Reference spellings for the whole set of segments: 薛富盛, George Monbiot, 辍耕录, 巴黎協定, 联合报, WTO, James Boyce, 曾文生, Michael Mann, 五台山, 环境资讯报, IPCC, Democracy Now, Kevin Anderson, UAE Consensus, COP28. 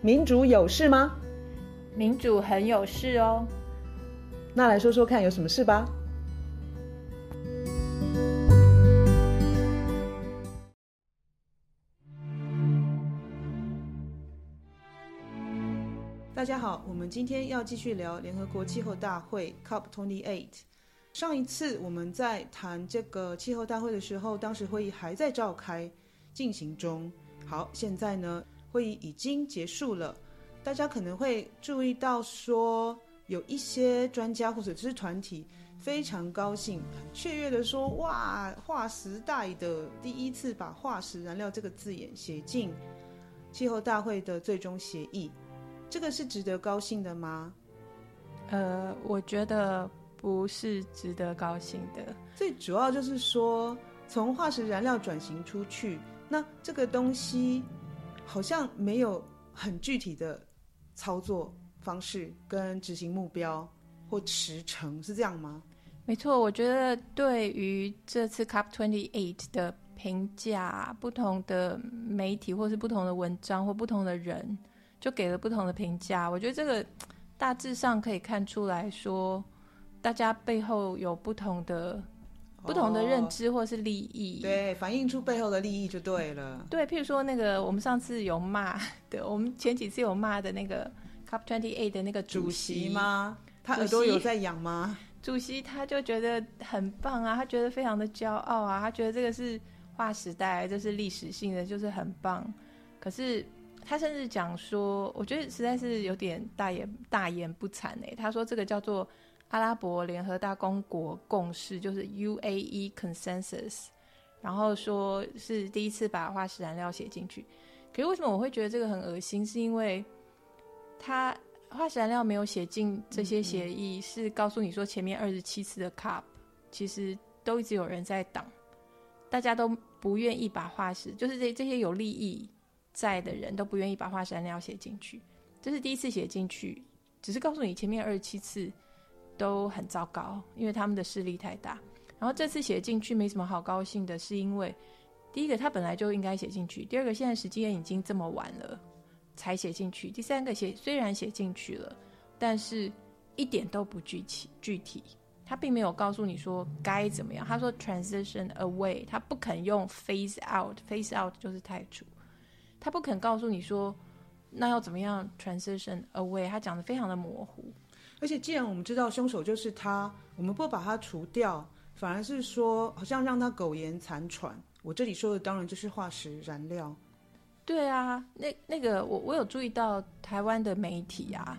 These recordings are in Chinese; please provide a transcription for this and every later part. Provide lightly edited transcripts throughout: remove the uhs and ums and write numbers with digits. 民主有事吗？民主很有事哦。那来说说看有什么事吧。大家好，我们今天要继续聊联合国气候大会 COP28。上一次我们在谈这个气候大会的时候，当时会议还在召开进行中。好，现在呢，会议已经结束了。大家可能会注意到说，有一些专家或者是团体非常高兴、很雀跃的说，哇，划时代的第一次把化石燃料这个字眼写进气候大会的最终协议。这个是值得高兴的吗？我觉得不是值得高兴的。最主要就是说，从化石燃料转型出去，那这个东西好像没有很具体的操作方式跟执行目标或时程，是这样吗？没错，我觉得对于这次 COP28 的评价，不同的媒体或是不同的文章或不同的人就给了不同的评价。我觉得这个大致上可以看出来说，大家背后有不同的认知或是利益，对，反映出背后的利益就对了。对，譬如说那个我们上次有骂的，我们前几次有骂的那个 COP28 的那个主席吗？他耳朵有在痒吗？主席他就觉得很棒啊，他觉得非常的骄傲啊，他觉得这个是划时代，这是历史性的，就是很棒。可是他甚至讲说，我觉得实在是有点大言不惭欸，他说这个叫做阿拉伯联合大公国共识，就是 UAE Consensus， 然后说是第一次把化石燃料写进去。可是为什么我会觉得这个很恶心，是因为他化石燃料没有写进这些协议，是告诉你说前面27次的 COP 其实都一直有人在挡，大家都不愿意把化石，就是这些有利益在的人都不愿意把化石燃料写进去，这是第一次写进去，只是告诉你前面27次都很糟糕，因为他们的势力太大。然后这次写进去没什么好高兴的，是因为第一个它本来就应该写进去，第二个现在时间已经这么晚了才写进去，第三个虽然写进去了，但是一点都不具体，他并没有告诉你说该怎么样。他说 transition away， 他不肯用 phase out， phase out 就是汰除，他不肯告诉你说那要怎么样 transition away， 他讲得非常的模糊。而且既然我们知道凶手就是他，我们不把他除掉，反而是说好像让他苟延残喘。我这里说的当然就是化石燃料。对啊，那个 我有注意到台湾的媒体啊，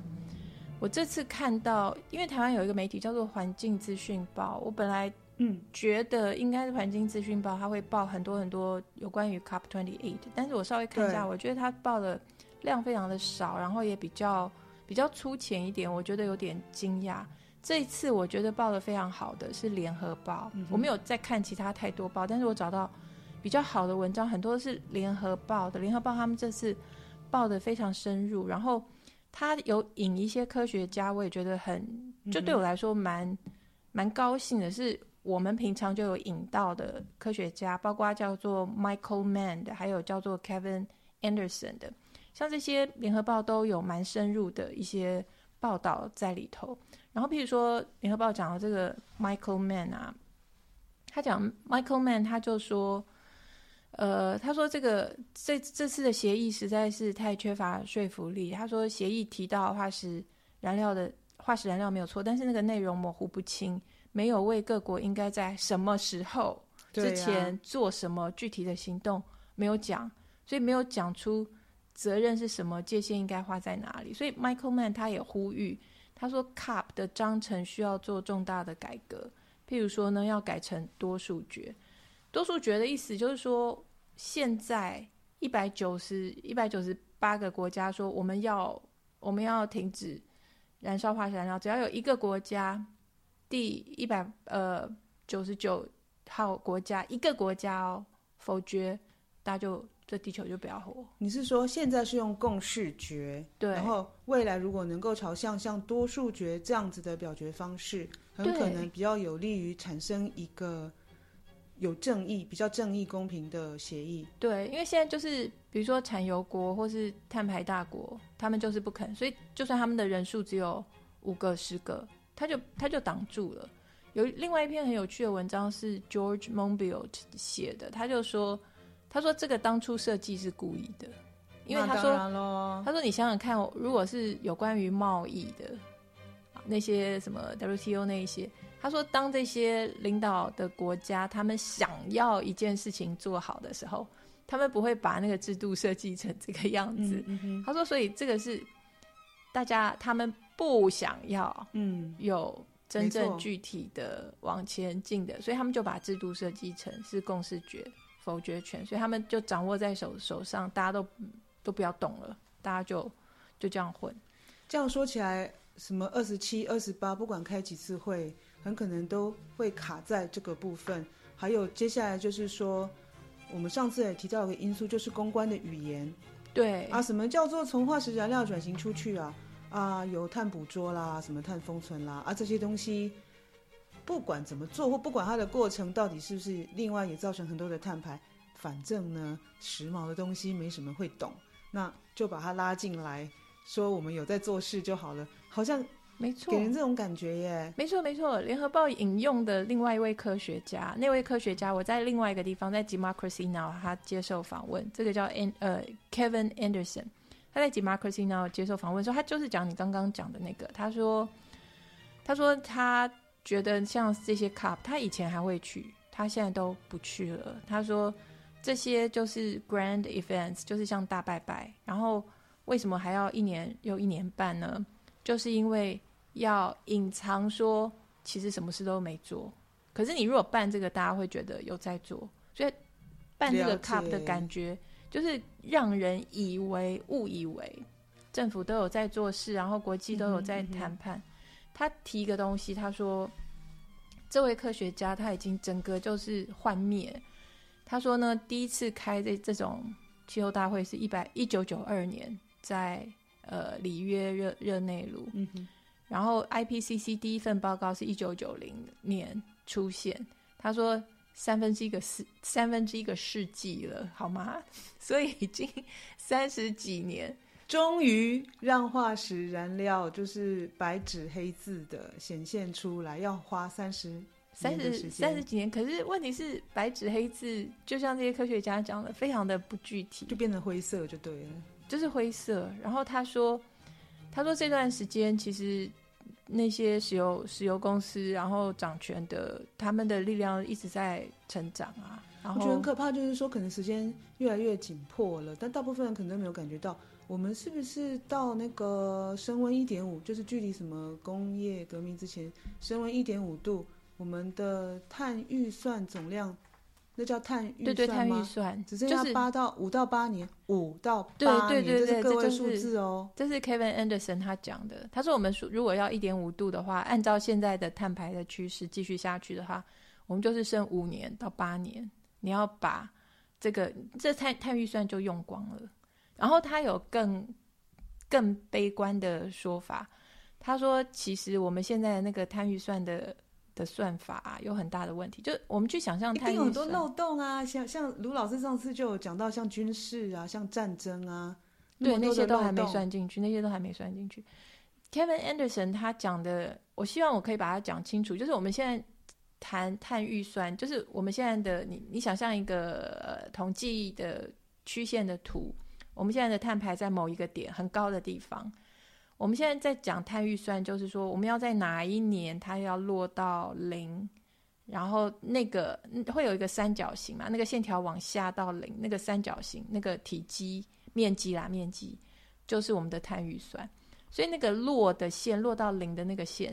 我这次看到，因为台湾有一个媒体叫做环境资讯报，我本来觉得应该是环境资讯报，他会报很多很多有关于 COP28， 但是我稍微看一下，我觉得他报的量非常的少，然后也比较粗浅一点，我觉得有点惊讶。这一次我觉得报的非常好的是联合报，我没有再看其他太多报，但是我找到比较好的文章，很多是联合报的。联合报他们这次报的非常深入，然后他有引一些科学家，我也觉得很，就对我来说蛮高兴的，是我们平常就有引到的科学家，包括叫做 Michael Mann 的，还有叫做 Kevin Anderson 的，像这些联合报都有蛮深入的一些报道在里头。然后譬如说联合报讲到这个 Michael Mann 啊，他讲 Michael Mann 他就说他说这次的协议实在是太缺乏说服力。他说协议提到化石燃料没有错，但是那个内容模糊不清，没有为各国应该在什么时候之前做什么具体的行动没有讲，所以没有讲出责任是什么，界限应该画在哪里。所以 Michael Mann 他也呼吁，他说 COP 的章程需要做重大的改革，譬如说呢，要改成多数决。多数决的意思就是说，现在198个国家说我们要停止燃烧化石燃料，只要有一个国家，第199号国家，一个国家否决，大家就这地球就不要活。你是说现在是用共识决，对，然后未来如果能够朝向像多数决这样子的表决方式，很可能比较有利于产生一个有正义、比较正义公平的协议。对，因为现在就是比如说产油国或是碳排大国，他们就是不肯，所以就算他们的人数只有5个10个，他就挡住了。有另外一篇很有趣的文章是 George Monbiot 写的，他说这个当初设计是故意的，因为他说你想想看，如果是有关于贸易的那些什么 WTO 那一些，他说当这些领导的国家他们想要一件事情做好的时候，他们不会把那个制度设计成这个样子。他说所以这个是大家他们不想要有真正具体的往前进的，所以他们就把制度设计成是共识决否决权，所以他们就掌握在手上，大家都不要动了，大家就这样混。这样说起来，什么27、28，不管开几次会，很可能都会卡在这个部分。还有接下来就是说，我们上次也提到一个因素，就是公关的语言。对啊，什么叫做从化石燃料转型出去啊？啊，有碳捕捉啦，什么碳封存啦，啊，这些东西不管怎么做，或不管它的过程到底是不是另外也造成很多的碳排，反正呢，时髦的东西没什么会懂，那就把它拉进来，说我们有在做事就好了，好像没错，给人这种感觉耶。没错没错，联合报引用的另外一位科学家，那位科学家我在另外一个地方，在 Democracy Now 他接受访问，这个叫 Kevin Anderson，他在 Democracy Now 接受访问的时候，他就是讲你刚刚讲的那个，他说他觉得像这些 COP 他以前还会去，他现在都不去了。他说这些就是 grand events， 就是像大拜拜，然后为什么还要一年又一年半呢？就是因为要隐藏说其实什么事都没做，可是你如果办这个大家会觉得有在做，所以办这个 COP 的感觉就是让人以为误以为政府都有在做事，然后国际都有在谈判。他提一个东西，他说这位科学家他已经整个就是幻灭。他说呢，第一次开这种气候大会是1992年在里约热内卢，然后 IPCC 第一份报告是1990年出现。他说三分之一个世纪了，好吗？所以已经30几年，终于让化石燃料就是白纸黑字的显现出来，要花30年的时间，30几年。可是问题是，白纸黑字就像这些科学家讲的，非常的不具体，就变成灰色就对了，就是灰色。然后他说这段时间其实那些石油公司，然后掌权的，他们的力量一直在成长啊。然后我觉得很可怕，就是说可能时间越来越紧迫了，但大部分人可能都没有感觉到，我们是不是到那个升温 1.5， 就是距离什么工业革命之前升温 1.5 度，我们的碳预算总量，那叫碳预算吗？对对，碳预算只剩下5到8年，5到8年，对对对对，这是个位数字哦。这是 Kevin Anderson 他讲的，他说我们如果要 1.5 度的话，按照现在的碳排的趋势继续下去的话，我们就是剩5年到8年，你要把这 碳预算就用光了。然后他有更悲观的说法，他说其实我们现在的那个碳预算的算法啊，有很大的问题，就我们去想象碳预算一定有很多漏洞啊，像卢老师上次就有讲到，像军事啊，像战争啊，对，那些都还没算进去。 Kevin Anderson 他讲的，我希望我可以把它讲清楚，就是我们现在谈碳预算，就是我们现在的你想象一个统计的曲线的图，我们现在的碳排在某一个点很高的地方，我们现在在讲碳预算，就是说我们要在哪一年它要落到0，然后那个会有一个三角形嘛，那个线条往下到0，那个三角形那个体积面积就是我们的碳预算。所以那个落的线，落到0的那个线，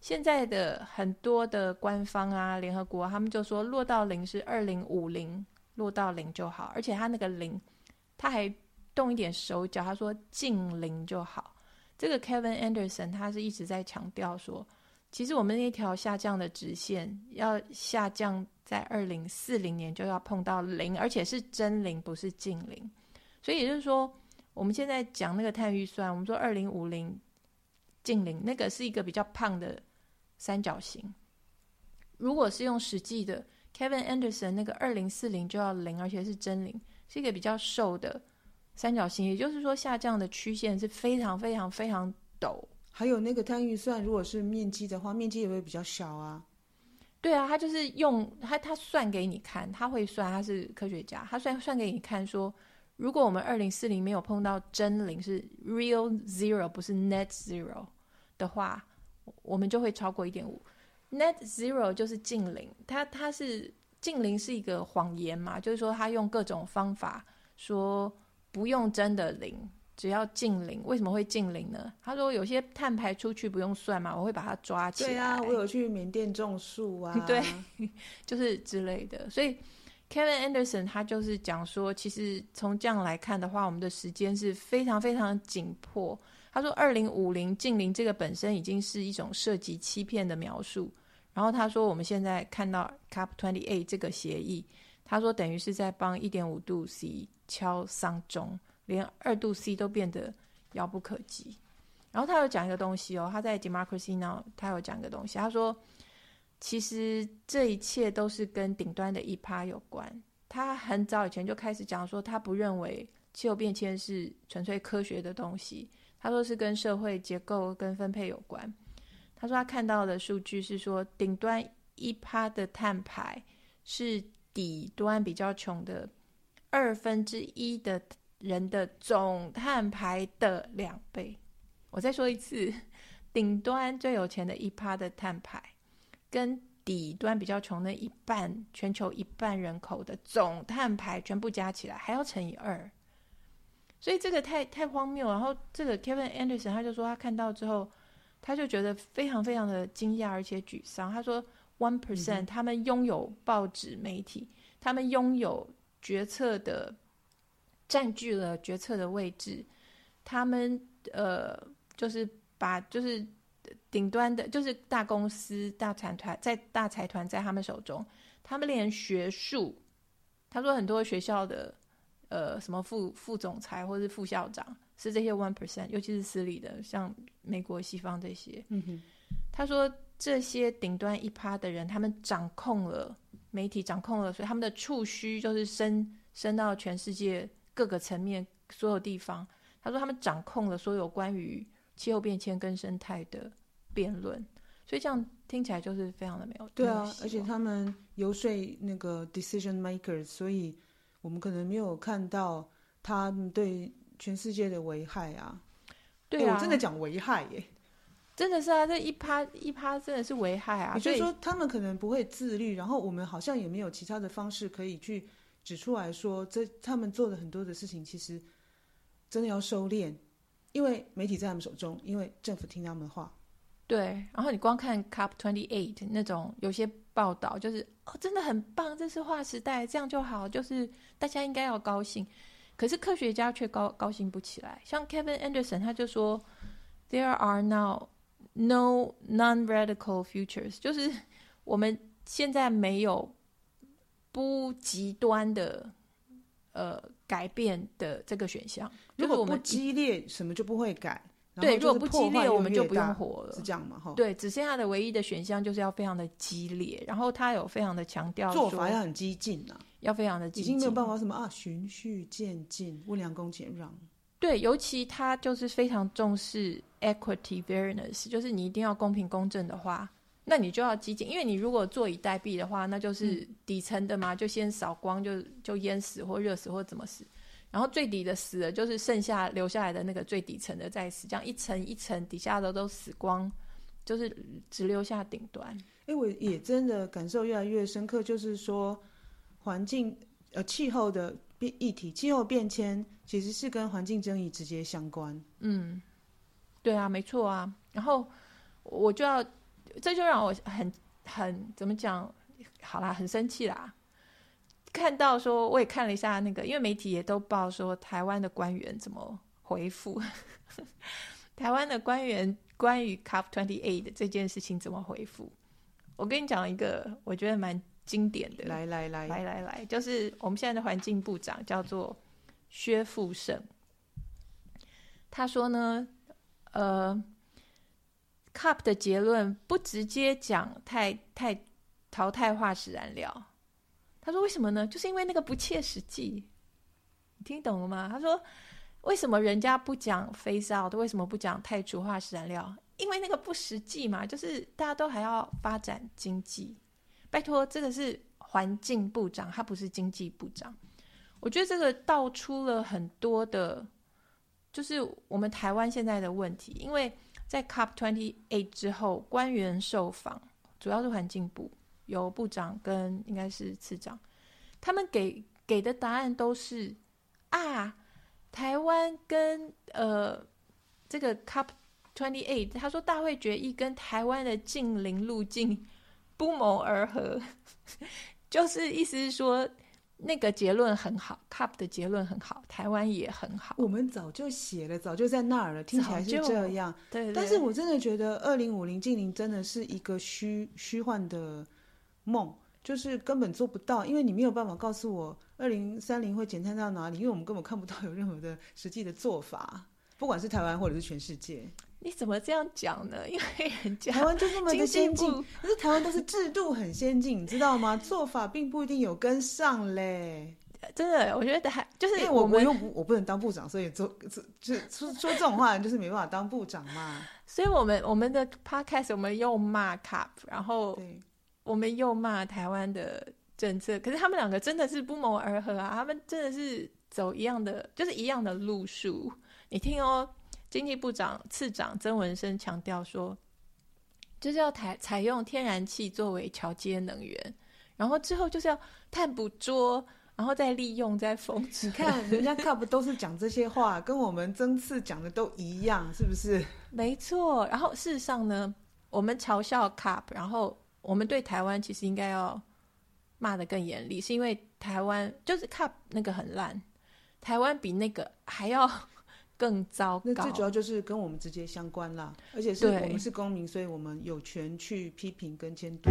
现在的很多的官方啊，联合国他们就说落到0是2050，落到0就好，而且他那个0他还动一点手脚，他说近0就好。这个 Kevin Anderson 他是一直在强调说，其实我们那条下降的直线要下降在2040年就要碰到0，而且是真0不是近0。所以也就是说我们现在讲那个碳预算，我们说2050近0，那个是一个比较胖的三角形。如果是用实际的 Kevin Anderson 那个2040就要0，而且是真0，是一个比较瘦的三角形，也就是说下降的曲线是非常非常非常陡。还有那个碳预算如果是面积的话，面积也会比较小啊。对啊，他就是用他算给你看，他会算，他是科学家，他算给你看说，如果我们2040没有碰到真零，是 real zero 不是 net zero 的话，我们就会超过 1.5。 net zero 就是近零，他是近零是一个谎言嘛，就是说他用各种方法说不用真的零，只要近零。为什么会近零呢？他说有些碳排出去不用算嘛，我会把它抓起来。对啊，我有去缅甸种树啊，对，就是之类的。所以 Kevin Anderson 他就是讲说，其实从这样来看的话，我们的时间是非常非常紧迫。他说2050近零这个本身已经是一种涉及欺骗的描述，然后他说我们现在看到 COP28 这个协议，他说等于是在帮 1.5 度 C 敲丧钟，连2°C 都变得遥不可及。然后他有讲一个东西哦，他在 Democracy Now 他有讲一个东西，他说其实这一切都是跟顶端的1%有关。他很早以前就开始讲说，他不认为气候变迁是纯粹科学的东西，他说是跟社会结构跟分配有关。他说他看到的数据是说，顶端 1% 的碳排是底端比较穷的1/2的人的总碳排的2倍。我再说一次，顶端最有钱的 1% 的碳排跟底端比较穷的一半，全球一半人口的总碳排全部加起来还要乘以2。所以这个太荒谬。然后这个 Kevin Anderson 他就说，他看到之后他就觉得非常非常的惊讶而且沮丧。他说 1% 他们拥有报纸媒体，他们拥有决策的，占据了决策的位置，他们就是把就是顶端的，就是大公司、大财团在他们手中，他们连学术，他说很多学校的什么副总裁或是副校长是这些 1%， 尤其是私立的，像美国、西方这些。他说这些顶端 1% 的人，他们掌控了媒体，掌控了，所以他们的触须就是伸到全世界各个层面所有地方。他说他们掌控了所有关于气候变迁跟生态的辩论，所以这样听起来就是非常的没有。对啊，而且他们游说那个 decision makers， 所以我们可能没有看到他们对全世界的危害啊。对啊，我真的讲危害耶，真的是啊，这1%真的是危害啊。也就是说他们可能不会自律，然后我们好像也没有其他的方式可以去指出来说，他们做的很多的事情其实真的要收敛，因为媒体在他们手中，因为政府听他们的话。对，然后你光看 COP28 那种有些报道就是真的很棒，这是划时代，这样就好，就是大家应该要高兴，可是科学家却高兴不起来。像 Kevin Anderson 他就说 There are now no non-radical futures， 就是我们现在没有不极端的改变的这个选项。如果不激烈什么就不会改，对，如果不激烈我们就不用活了，是这样吗？对，只剩下的唯一的选项就是要非常的激烈。然后他有非常的强调做法要很激进啊，要非常的激进，已经没有办法什么啊循序渐进，温良恭俭让。对，尤其他就是非常重视 equity fairness， 就是你一定要公平公正的话，那你就要激进，因为你如果坐以待毙的话，那就是底层的嘛，就先扫光，就淹死或热死或怎么死，然后最底的死了，就是剩下留下来的那个最底层的再死，这样一层一层底下的都死光，就是只留下顶端。我也真的感受越来越深刻，就是说环境气候的议题，气候变迁其实是跟环境争议直接相关。对啊，没错啊。然后我就要，这就让我很怎么讲好啦，很生气啦。看到说，我也看了一下那个，因为媒体也都报说台湾的官员怎么回复台湾的官员关于 COP28 这件事情怎么回复。我跟你讲一个我觉得蛮经典的，来，就是我们现在的环境部长叫做薛富盛。他说呢COP 的结论不直接讲太淘汰化石燃料，他说为什么呢？就是因为那个不切实际。你听懂了吗？他说为什么人家不讲 phase out， 为什么不讲汰除化石燃料？因为那个不实际嘛，就是大家都还要发展经济。拜托，这个是环境部长，他不是经济部长。我觉得这个道出了很多的就是我们台湾现在的问题。因为在 COP28 之后，官员受访，主要是环境部，由部长跟应该是次长，他们给的答案都是啊，台湾跟这个 COP28， 他说大会决议跟台湾的近邻路径不谋而合就是意思是说那个结论很好， COP 的结论很好，台湾也很好，我们早就写了，早就在那儿了，听起来是这样。对对，但是我真的觉得2050近邻真的是一个虚幻的梦，就是根本做不到。因为你没有办法告诉我2030会减碳到哪里，因为我们根本看不到有任何的实际的做法，不管是台湾或者是全世界。你怎么这样讲呢？因为人家台湾就这么的先进，可是台湾都是制度很先进，你知道吗？做法并不一定有跟上嘞。真的，我觉得还就是因为我不能当部长，所以说这种话就是没办法当部长嘛。所以我们的 podcast 我们又骂 COP， 然后我们又骂台湾的政策，可是他们两个真的是不谋而合啊！他们真的是走一样的，就是一样的路数。你听哦。经济部长次长曾文生强调说，就是要采用天然气作为桥接能源，然后之后就是要碳捕捉，然后再利用再封存。你看人家 COP 都是讲这些话跟我们曾次讲的都一样，是不是？没错。然后事实上呢，我们嘲笑 COP， 然后我们对台湾其实应该要骂得更严厉，是因为台湾就是 COP 那个很烂，台湾比那个还要更糟糕。那最主要就是跟我们直接相关啦，而且是我们是公民，所以我们有权去批评跟监督。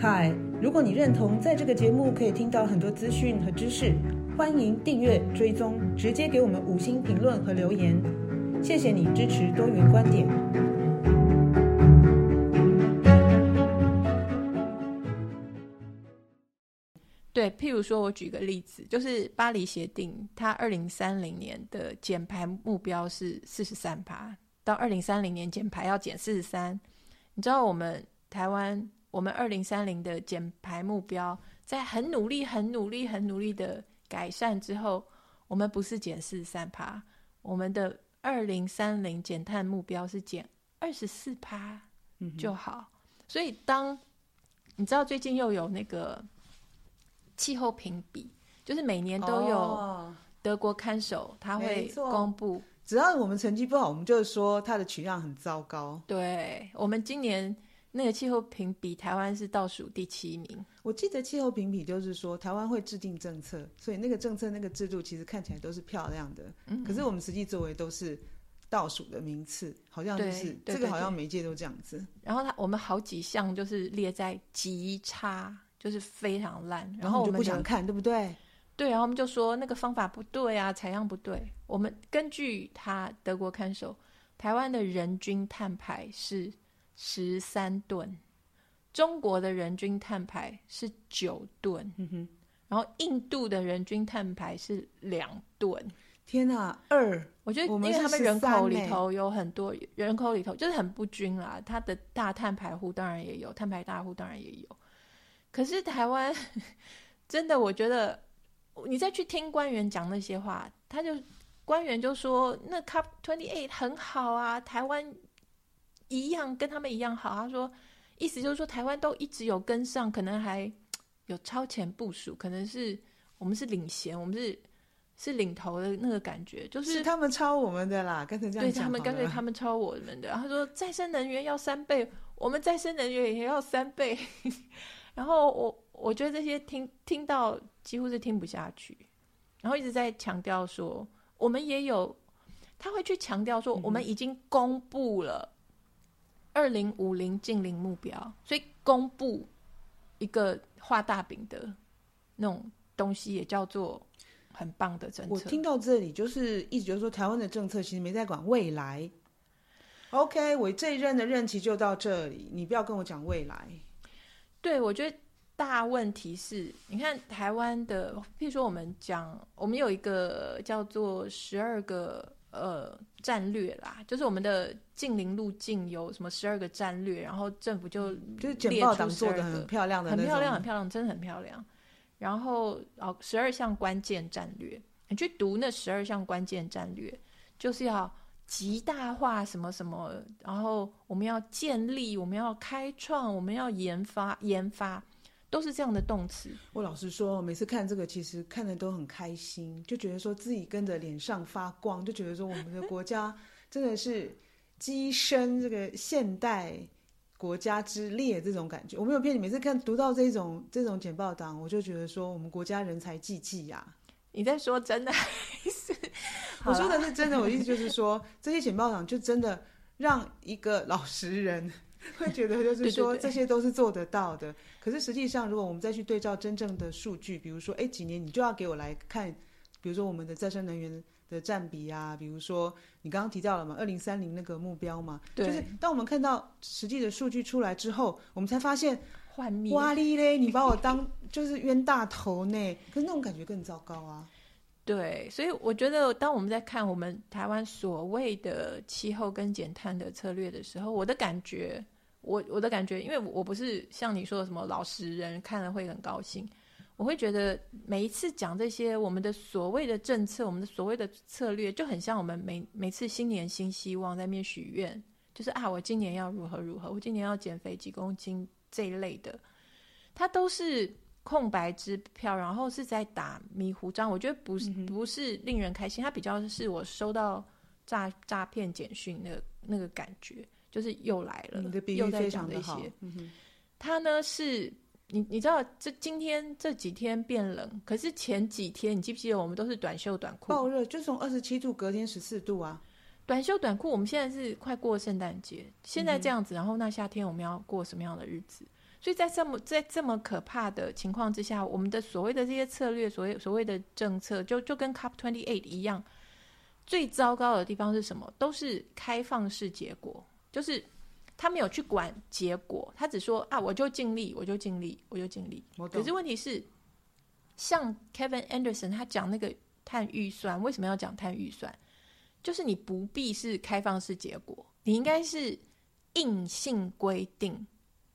嗨，如果你认同在这个节目可以听到很多资讯和知识，欢迎订阅追踪，直接给我们5星评论和留言。谢谢你支持多元观点。对，譬如说我举个例子，就是巴黎协定它2030年的减排目标是 43%， 到2030年减排要减 43%。 你知道我们台湾，我们2030的减排目标在很努力的改善之后，我们不是减 43%， 我们的2030减碳目标是减 24% 就好。所以当你知道最近又有那个气候评比，就是每年都有德国看守他会公布，只要我们成绩不好我们就说他的取样很糟糕。对，我们今年那个气候评比台湾是倒数第7名。我记得气候评比就是说台湾会制定政策，所以那个政策那个制度其实看起来都是漂亮的，可是我们实际作为都是倒数的名次，好像就是这个好像每届都这样子。然后我们好几项就是列在极差，就是非常烂，然后我们就不想看，对不对？对，然后我们就说那个方法不对啊，采样不对。我们根据他德国看守，台湾的人均碳排是13吨，中国的人均碳排是9吨，然后印度的人均碳排是2吨。天啊，我觉得因为他们人口里头有很多，人口里头就是很不均啦，他的大碳排户当然也有，碳排大户当然也有。可是台湾真的，我觉得你再去听官员讲那些话，官员就说那 COP28 很好啊，台湾一样跟他们一样好。他说意思就是说台湾都一直有跟上，可能还有超前部署，可能是我们是领衔，我们是领头的那个感觉，就是他们抄我们的啦，干脆这样讲。对，他们干脆他们抄我们的。他说再生能源要3倍，我们再生能源也要3倍然后我觉得这些听到几乎是听不下去，然后一直在强调说我们也有，他会去强调说我们已经公布了2050近零目标，所以公布一个画大饼的那种东西也叫做很棒的政策。我听到这里就是一直就是说台湾的政策其实没在管未来。 OK， 我这一任的任期就到这里，你不要跟我讲未来。对，我觉得大问题是，你看台湾的，譬如说我们有一个叫做12个战略啦，就是我们的近邻路径有什么12个战略，然后政府就是简报党做的很漂亮的那种，很漂亮，真的很漂亮。然后12项关键战略，你去读那12项关键战略，就是要极大化什么什么，然后我们要建立，我们要开创，我们要研发，都是这样的动词。我老实说，每次看这个其实看的都很开心，就觉得说自己跟着脸上发光，就觉得说我们的国家真的是跻身这个现代国家之列这种感觉。我没有骗你，每次读到这种简报档，我就觉得说我们国家人才济济呀。你在说真的还是？我说的是真的，我意思就是说这些简报档就真的让一个老实人会觉得就是说这些都是做得到的。对对对，可是实际上如果我们再去对照真正的数据，比如说几年你就要给我来看，比如说我们的再生能源的占比啊，比如说你刚刚提到了嘛，2030那个目标嘛，就是当我们看到实际的数据出来之后，我们才发现幻灭，哇哩嘞，你把我当就是冤大头呢。可是那种感觉更糟糕啊。对，所以我觉得当我们在看我们台湾所谓的气候跟减碳的策略的时候，我的感觉，因为我不是像你说的什么老实人看了会很高兴，我会觉得每一次讲这些我们的所谓的政策，我们的所谓的策略，就很像我们每次新年新希望在面许愿，就是我今年要如何如何，我今年要减肥几公斤这一类的，它都是空白支票，然后是在打迷糊仗。我觉得不是令人开心，它比较是我收到诈骗简讯的那个感觉，就是又来了，你的比喻非常的好。它呢是你知道今天这几天变冷，可是前几天你记不记得我们都是短袖短裤，爆热，就从27度隔天14度啊，短袖短裤。我们现在是快过圣诞节，现在这样子，然后那夏天我们要过什么样的日子？所以在这么可怕的情况之下，我们的所谓的这些策略，所谓的政策，就跟 COP28 一样，最糟糕的地方是什么？都是开放式结果，就是他没有去管结果，他只说我就尽力。可是问题是，像 Kevin Anderson 他讲那个碳预算，为什么要讲碳预算？就是你不必是开放式结果，你应该是硬性规定，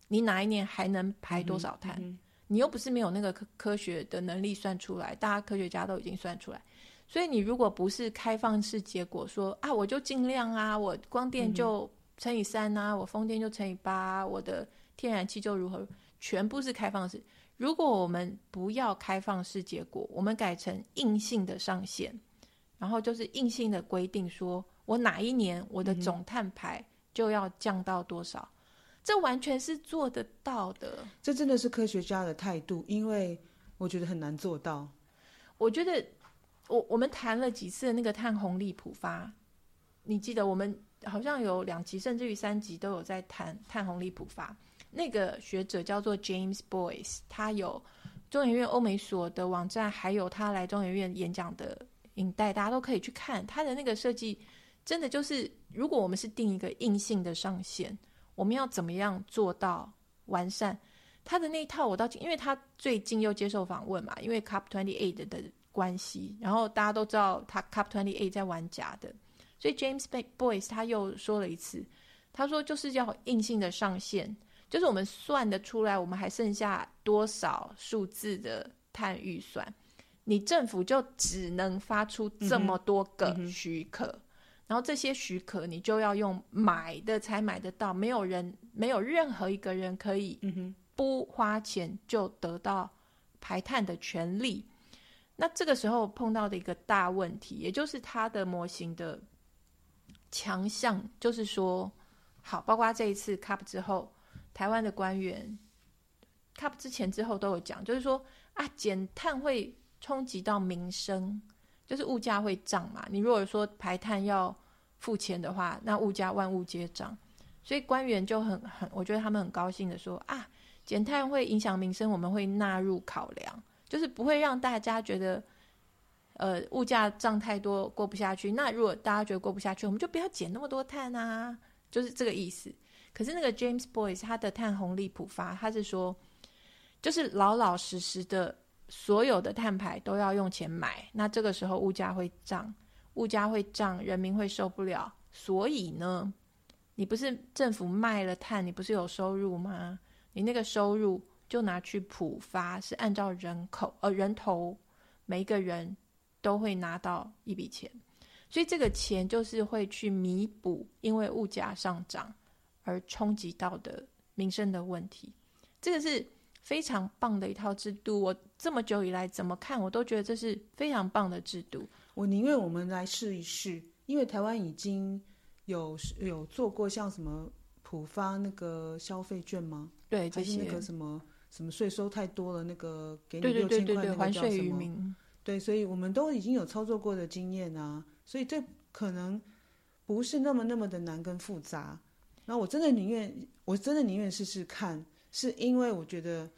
你哪一年还能排多少碳？你又不是没有那个科学的能力算出来，大家科学家都已经算出来。所以你如果不是开放式结果说我就尽量我光电就乘以3啊，我风电就乘以8啊，我的天然气就如何，全部是开放式。如果我们不要开放式结果，我们改成硬性的上限，然后就是硬性的规定说我哪一年我的总碳排就要降到多少，这完全是做得到的。这真的是科学家的态度，因为我觉得很难做到。我觉得我们谈了几次的那个碳红利普发，你记得我们好像有2集甚至于3集都有在谈碳红利普发。那个学者叫做 James Boyce， 他有中研院欧美所的网站，还有他来中研院演讲的影带，大家都可以去看。他的那个设计真的就是，如果我们是定一个硬性的上限，我们要怎么样做到完善他的那一套。因为他最近又接受访问嘛，因为 COP28 的关系，然后大家都知道他 COP28 在玩假的，所以 James Boyce 他又说了一次，他说就是要硬性的上限，就是我们算得出来我们还剩下多少数字的碳预算，你政府就只能发出这么多个许可，然后这些许可你就要用买的才买得到，没有任何一个人可以不花钱就得到排碳的权利。那这个时候碰到的一个大问题，也就是他的模型的强项，就是说好，包括这一次 COP 之后，台湾的官员 COP 之前之后都有讲，就是说减碳会冲击到民生，就是物价会涨嘛，你如果说排碳要付钱的话，那物价万物皆涨。所以官员就我觉得他们很高兴的说减碳会影响民生，我们会纳入考量，就是不会让大家觉得物价涨太多过不下去，那如果大家觉得过不下去，我们就不要减那么多碳啊，就是这个意思。可是那个 James Boyce 他的碳红利普发，他是说就是老老实实的所有的碳排都要用钱买，那这个时候物价会涨，物价会涨，人民会受不了。所以呢，你不是政府卖了碳，你不是有收入吗？你那个收入就拿去普发，是按照人头，每一个人都会拿到一笔钱，所以这个钱就是会去弥补因为物价上涨而冲击到的民生的问题。这个是非常棒的一套制度，我这么久以来怎么看我都觉得这是非常棒的制度。我宁愿我们来试一试，因为台湾已经有做过像什么普发那个消费券吗？对，还是那个什么税收太多了，那个给你6000块那个叫什么？对对对对对，还税于民。对，所以我们都已经有操作过的经验啊，所以这可能不是那么的难跟复杂。然后我真的宁愿试试看，是因为我觉得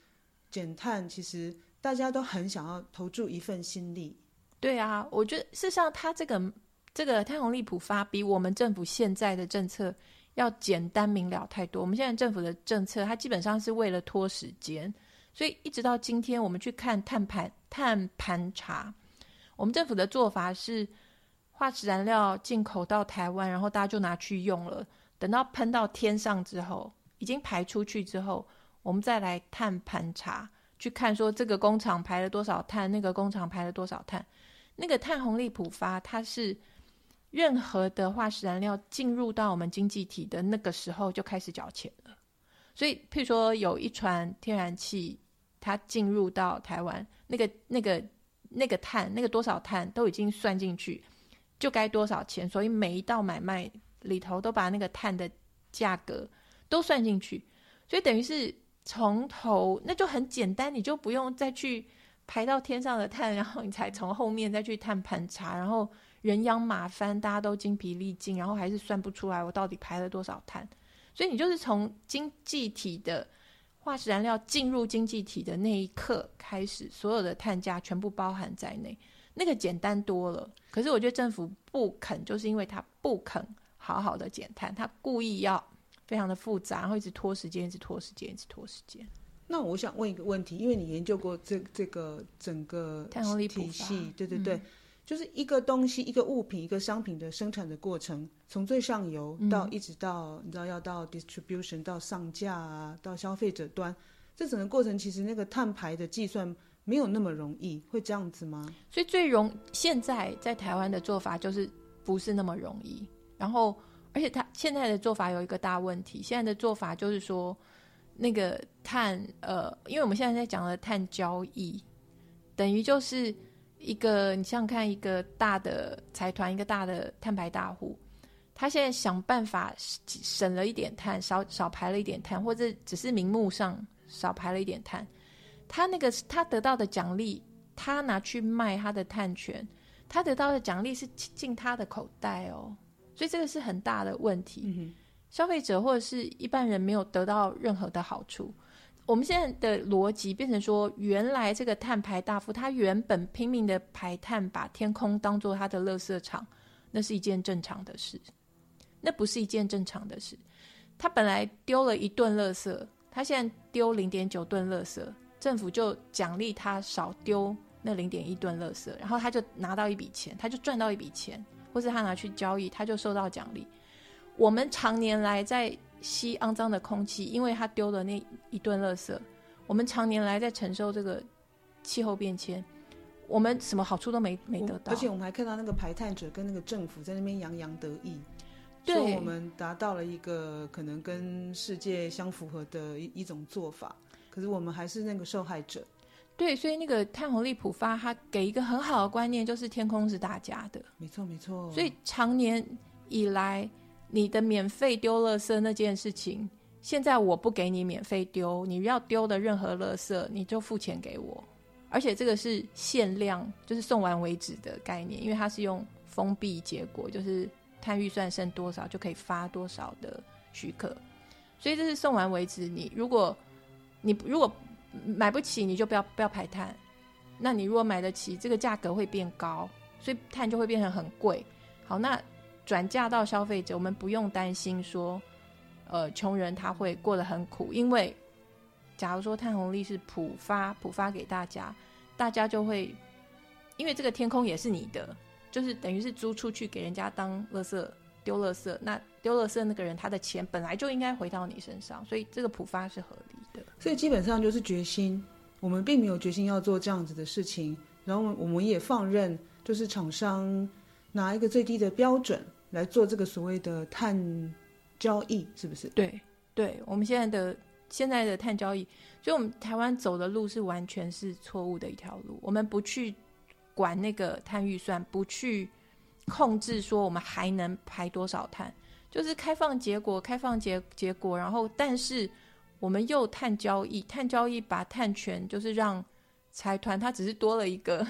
减碳其实大家都很想要投注一份心力。对啊，我觉得事实上它这个碳红利普发比我们政府现在的政策要简单明了太多。我们现在政府的政策它基本上是为了拖时间，所以一直到今天我们去看碳盘查，我们政府的做法是化石燃料进口到台湾，然后大家就拿去用了，等到喷到天上之后，已经排出去之后，我们再来碳盘查，去看说这个工厂排了多少碳，那个工厂排了多少碳。那个碳红利普发它是任何的化石燃料进入到我们经济体的那个时候就开始缴钱了。所以譬如说有一船天然气它进入到台湾，那个碳，那个多少碳都已经算进去，就该多少钱，所以每一道买卖里头都把那个碳的价格都算进去，所以等于是从头，那就很简单，你就不用再去排到天上的碳，然后你才从后面再去碳盘查，然后人仰马翻，大家都精疲力尽，然后还是算不出来我到底排了多少碳。所以你就是从经济体的化石燃料进入经济体的那一刻开始，所有的碳价全部包含在内，那个简单多了。可是我觉得政府不肯，就是因为他不肯好好的减碳，他故意要非常的复杂，然后一直拖时间。那我想问一个问题，因为你研究过这个整个体系，对对对，就是一个东西、一个物品、一个商品的生产的过程，从最上游到一直到你知道要到 distribution 到上架啊，到消费者端，这整个过程其实那个碳排的计算没有那么容易，会这样子吗？所以现在在台湾的做法就是不是那么容易。然后而且他现在的做法有一个大问题，现在的做法就是说那个碳因为我们现在在讲的碳交易，等于就是一个，你想想看，一个大的财团，一个大的碳排大户，他现在想办法省了一点碳，少排了一点碳，或者只是名目上少排了一点碳，他得到的奖励，他拿去卖他的碳权，他得到的奖励是进他的口袋哦。所以这个是很大的问题，消费者或者是一般人没有得到任何的好处。我们现在的逻辑变成说，原来这个碳排大户他原本拼命的排碳，把天空当作他的垃圾场，那不是一件正常的事。他本来丢了1吨垃圾，他现在丢 0.9 吨垃圾，政府就奖励他少丢那 0.1 吨垃圾，然后他就拿到一笔钱，他就赚到一笔钱，或是他拿去交易，他就受到奖励。我们常年来在吸肮脏的空气，因为他丢了那1吨垃圾，我们常年来在承受这个气候变迁，我们什么好处都没得到。而且我们还看到那个排碳者跟那个政府在那边洋洋得意，对，说我们达到了一个可能跟世界相符合的一种做法，可是我们还是那个受害者。对，所以那个碳红利普发它给一个很好的观念，就是天空是大家的，没错没错。所以常年以来你的免费丢垃圾那件事情，现在我不给你免费丢，你要丢的任何垃圾你就付钱给我，而且这个是限量，就是送完为止的概念，因为它是用封闭结果，就是碳预算剩多少就可以发多少的许可，所以这是送完为止。你如果买不起你就不要排碳，那你如果买得起这个价格会变高，所以碳就会变成很贵。好，那转嫁到消费者，我们不用担心说穷人他会过得很苦，因为假如说碳红利是普发给大家，大家就会因为这个天空也是你的，就是等于是租出去给人家当垃圾丢垃圾，那丢垃圾那个人他的钱本来就应该回到你身上，所以这个普发是合理的。所以基本上就是决心，我们并没有决心要做这样子的事情，然后我们也放任就是厂商拿一个最低的标准来做这个所谓的碳交易，是不是？对对，我们现在的碳交易，所以我们台湾走的路是完全是错误的一条路。我们不去管那个碳预算，不去控制说我们还能排多少碳，就是开放结果，然后但是我们又碳交易把碳权就是让财团，它只是多了一个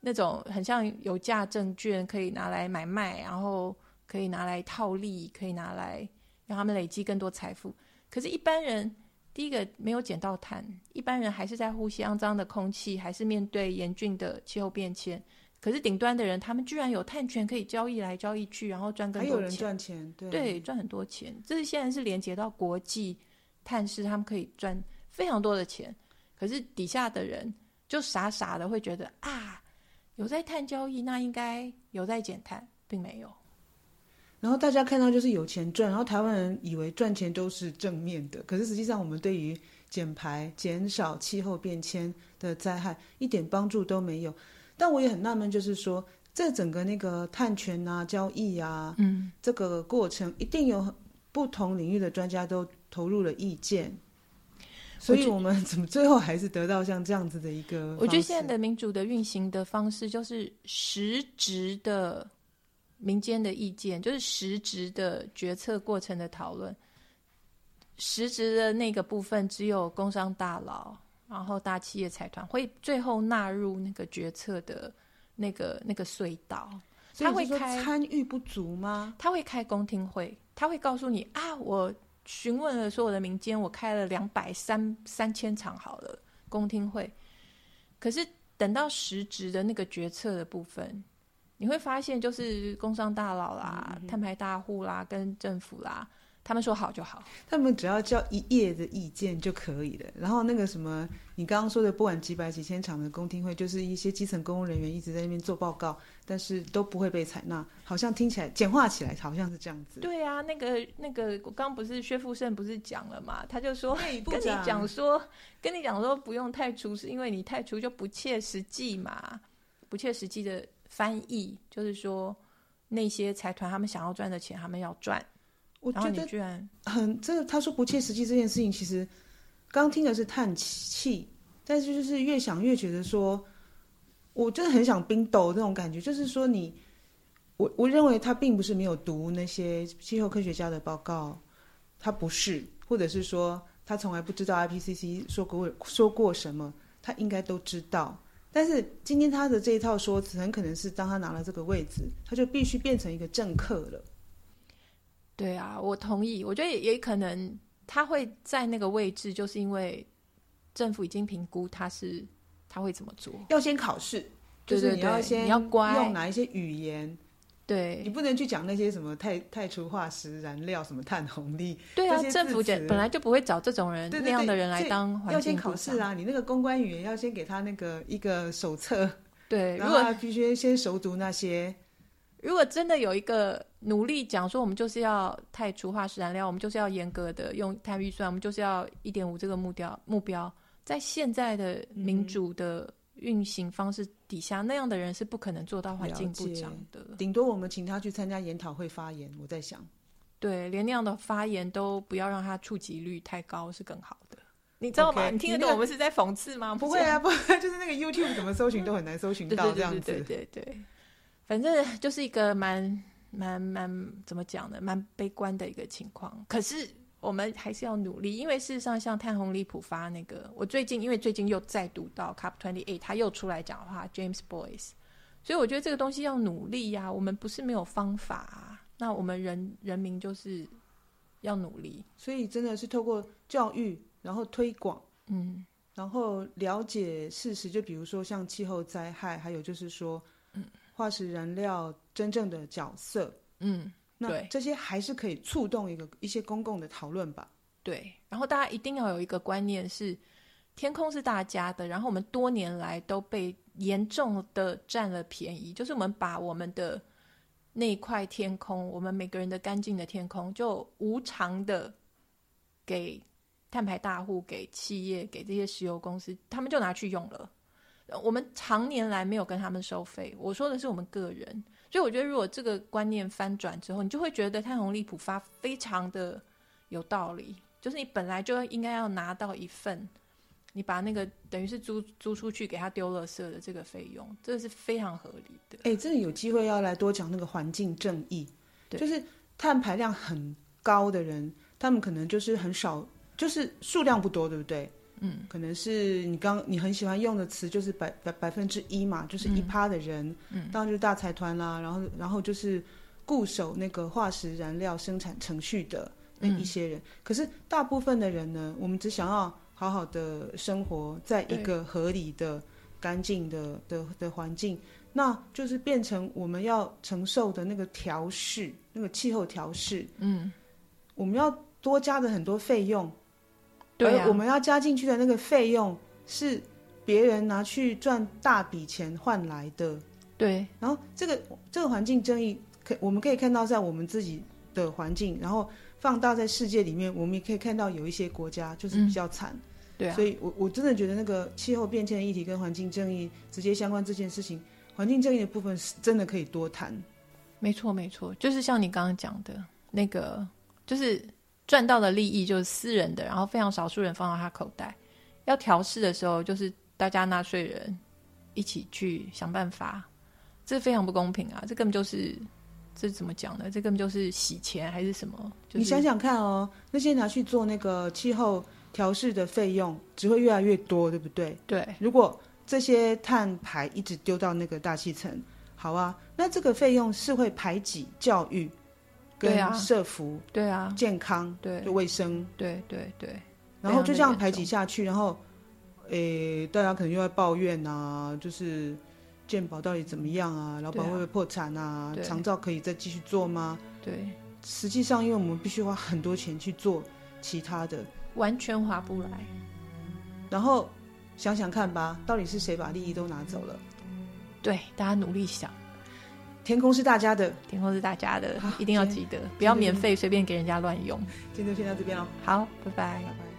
那种很像有价证券可以拿来买卖，然后可以拿来套利，可以拿来让他们累积更多财富。可是一般人第一个没有捡到碳，一般人还是在呼吸肮脏的空气，还是面对严峻的气候变迁，可是顶端的人他们居然有碳权可以交易来交易去，然后赚更多钱，还有人赚钱。 对，赚很多钱，这是现在是连接到国际碳市，他们可以赚非常多的钱。可是底下的人就傻傻的会觉得啊，有在碳交易那应该有在减碳，并没有。然后大家看到就是有钱赚，然后台湾人以为赚钱都是正面的，可是实际上我们对于减排减少气候变迁的灾害一点帮助都没有。但我也很纳闷，就是说这整个那个碳权啊交易啊，这个过程一定有不同领域的专家都投入了意见，所以我们怎么最后还是得到像这样子的一个方式？我觉得现在的民主的运行的方式就是实质的民间的意见，就是实质的决策过程的讨论。实质的那个部分只有工商大佬然后大企业财团会最后纳入那个决策的那个隧道。他会开，参与不足吗？他会开公听会，他会告诉你啊，我询问了所有的民间，我开了200、3000场好了公听会。可是等到实质的那个决策的部分，你会发现就是工商大佬啦、碳排大户啦跟政府啦，他们说好就好，他们只要交一页的意见就可以了。然后那个什么你刚刚说的不管几百几千场的公听会，就是一些基层公务人员一直在那边做报告，但是都不会被采纳，好像听起来简化起来好像是这样子。对啊，那个我刚不是薛富盛不是讲了嘛，他就说跟你讲说不用太除，是因为你太除就不切实际嘛。不切实际的翻译就是说那些财团他们想要赚的钱他们要赚，我觉得很他说不切实际这件事情，其实刚听的是叹气，但是就是越想越觉得说，我真的很想冰斗那种感觉。就是说我认为他并不是没有读那些气候科学家的报告，他不是，或者是说他从来不知道 IPCC 说过什么，他应该都知道。但是今天他的这一套说辞，很可能是当他拿了这个位置，他就必须变成一个政客了。对啊，我同意。我觉得 也可能他会在那个位置，就是因为政府已经评估他会怎么做，要先考试，就是你要乖，用哪一些语言。对，你不能去讲那些什么太除化石燃料什么碳红利。对啊，政府本来就不会找这种人，那样的人来当环境部长。要先考试啊，你那个公关语言要先给他那个一个手册。对，然后他必须先熟读那些。如果真的有一个努力讲说我们就是要太除化石燃料，我们就是要严格的用碳预算，我们就是要 1.5 这个目标，在现在的民主的运行方式底下，那样的人是不可能做到环境部长的。顶多我们请他去参加研讨会发言，我在想。对，连那样的发言都不要让他触及率太高是更好的，你知道吗？ okay， 你听得懂我们是在讽刺吗？不会啊，不会，就是那个 YouTube 怎么搜寻都很难搜寻到这样子。对，反正就是一个蛮怎么讲呢，蛮悲观的一个情况。可是我们还是要努力，因为事实上像碳红利普发那个，我最近又再读到 COP28 他又出来讲话 James Boyce， 所以我觉得这个东西要努力啊，我们不是没有方法啊，那我们人民就是要努力。所以真的是透过教育然后推广，然后了解事实，就比如说像气候灾害，还有就是说化石燃料真正的角色，那这些还是可以触动一些公共的讨论吧。对，然后大家一定要有一个观念是天空是大家的，然后我们多年来都被严重的占了便宜，就是我们把我们的那一块天空，我们每个人的干净的天空就无偿的给碳排大户，给企业，给这些石油公司，他们就拿去用了。我们常年来没有跟他们收费，我说的是我们个人。所以我觉得如果这个观念翻转之后，你就会觉得碳红利普发非常的有道理，就是你本来就应该要拿到一份你把那个等于是 租出去给他丢垃圾的这个费用，这是非常合理的。欸，真的有机会要来多讲那个环境正义，就是碳排量很高的人，他们可能就是很少，就是数量不多，对不对？嗯，可能是你很喜欢用的词，就是1%嘛，就是1%的人，当然就是大财团啦，然后就是固守那个化石燃料生产程序的那一些人。可是大部分的人呢，我们只想要好好的生活在一个合理的干净的环境，那就是变成我们要承受的那个调适，那个气候调适，我们要多加的很多费用。对啊，而我们要加进去的那个费用是别人拿去赚大笔钱换来的。对，然后这个环境争议我们可以看到在我们自己的环境，然后放大在世界里面，我们也可以看到有一些国家就是比较惨，对啊，所以我真的觉得那个气候变迁的议题跟环境正义直接相关这件事情，环境正义的部分是真的可以多谈。没错没错，就是像你刚刚讲的那个，就是赚到的利益就是私人的，然后非常少数人放到他口袋，要调适的时候就是大家纳税人一起去想办法，这非常不公平啊，这根本就是这怎么讲呢？这根本就是洗钱还是什么，就是，你想想看哦，那些拿去做那个气候调适的费用只会越来越多，对不对？对，如果这些碳排一直丢到那个大气层，好啊，那这个费用是会排挤教育跟社福，对啊，健康，对，卫生，对对对，然后就这样排挤下去，然后大家可能又在抱怨啊，就是健保到底怎么样啊？老板会不会破产啊？长照可以再继续做吗？对，实际上因为我们必须花很多钱去做其他的，完全划不来。然后想想看吧，到底是谁把利益都拿走了？对，大家努力想。天空是大家的，天空是大家的，一定要记得，不要免费随便给人家乱用。今天就先到这边了，好，拜拜。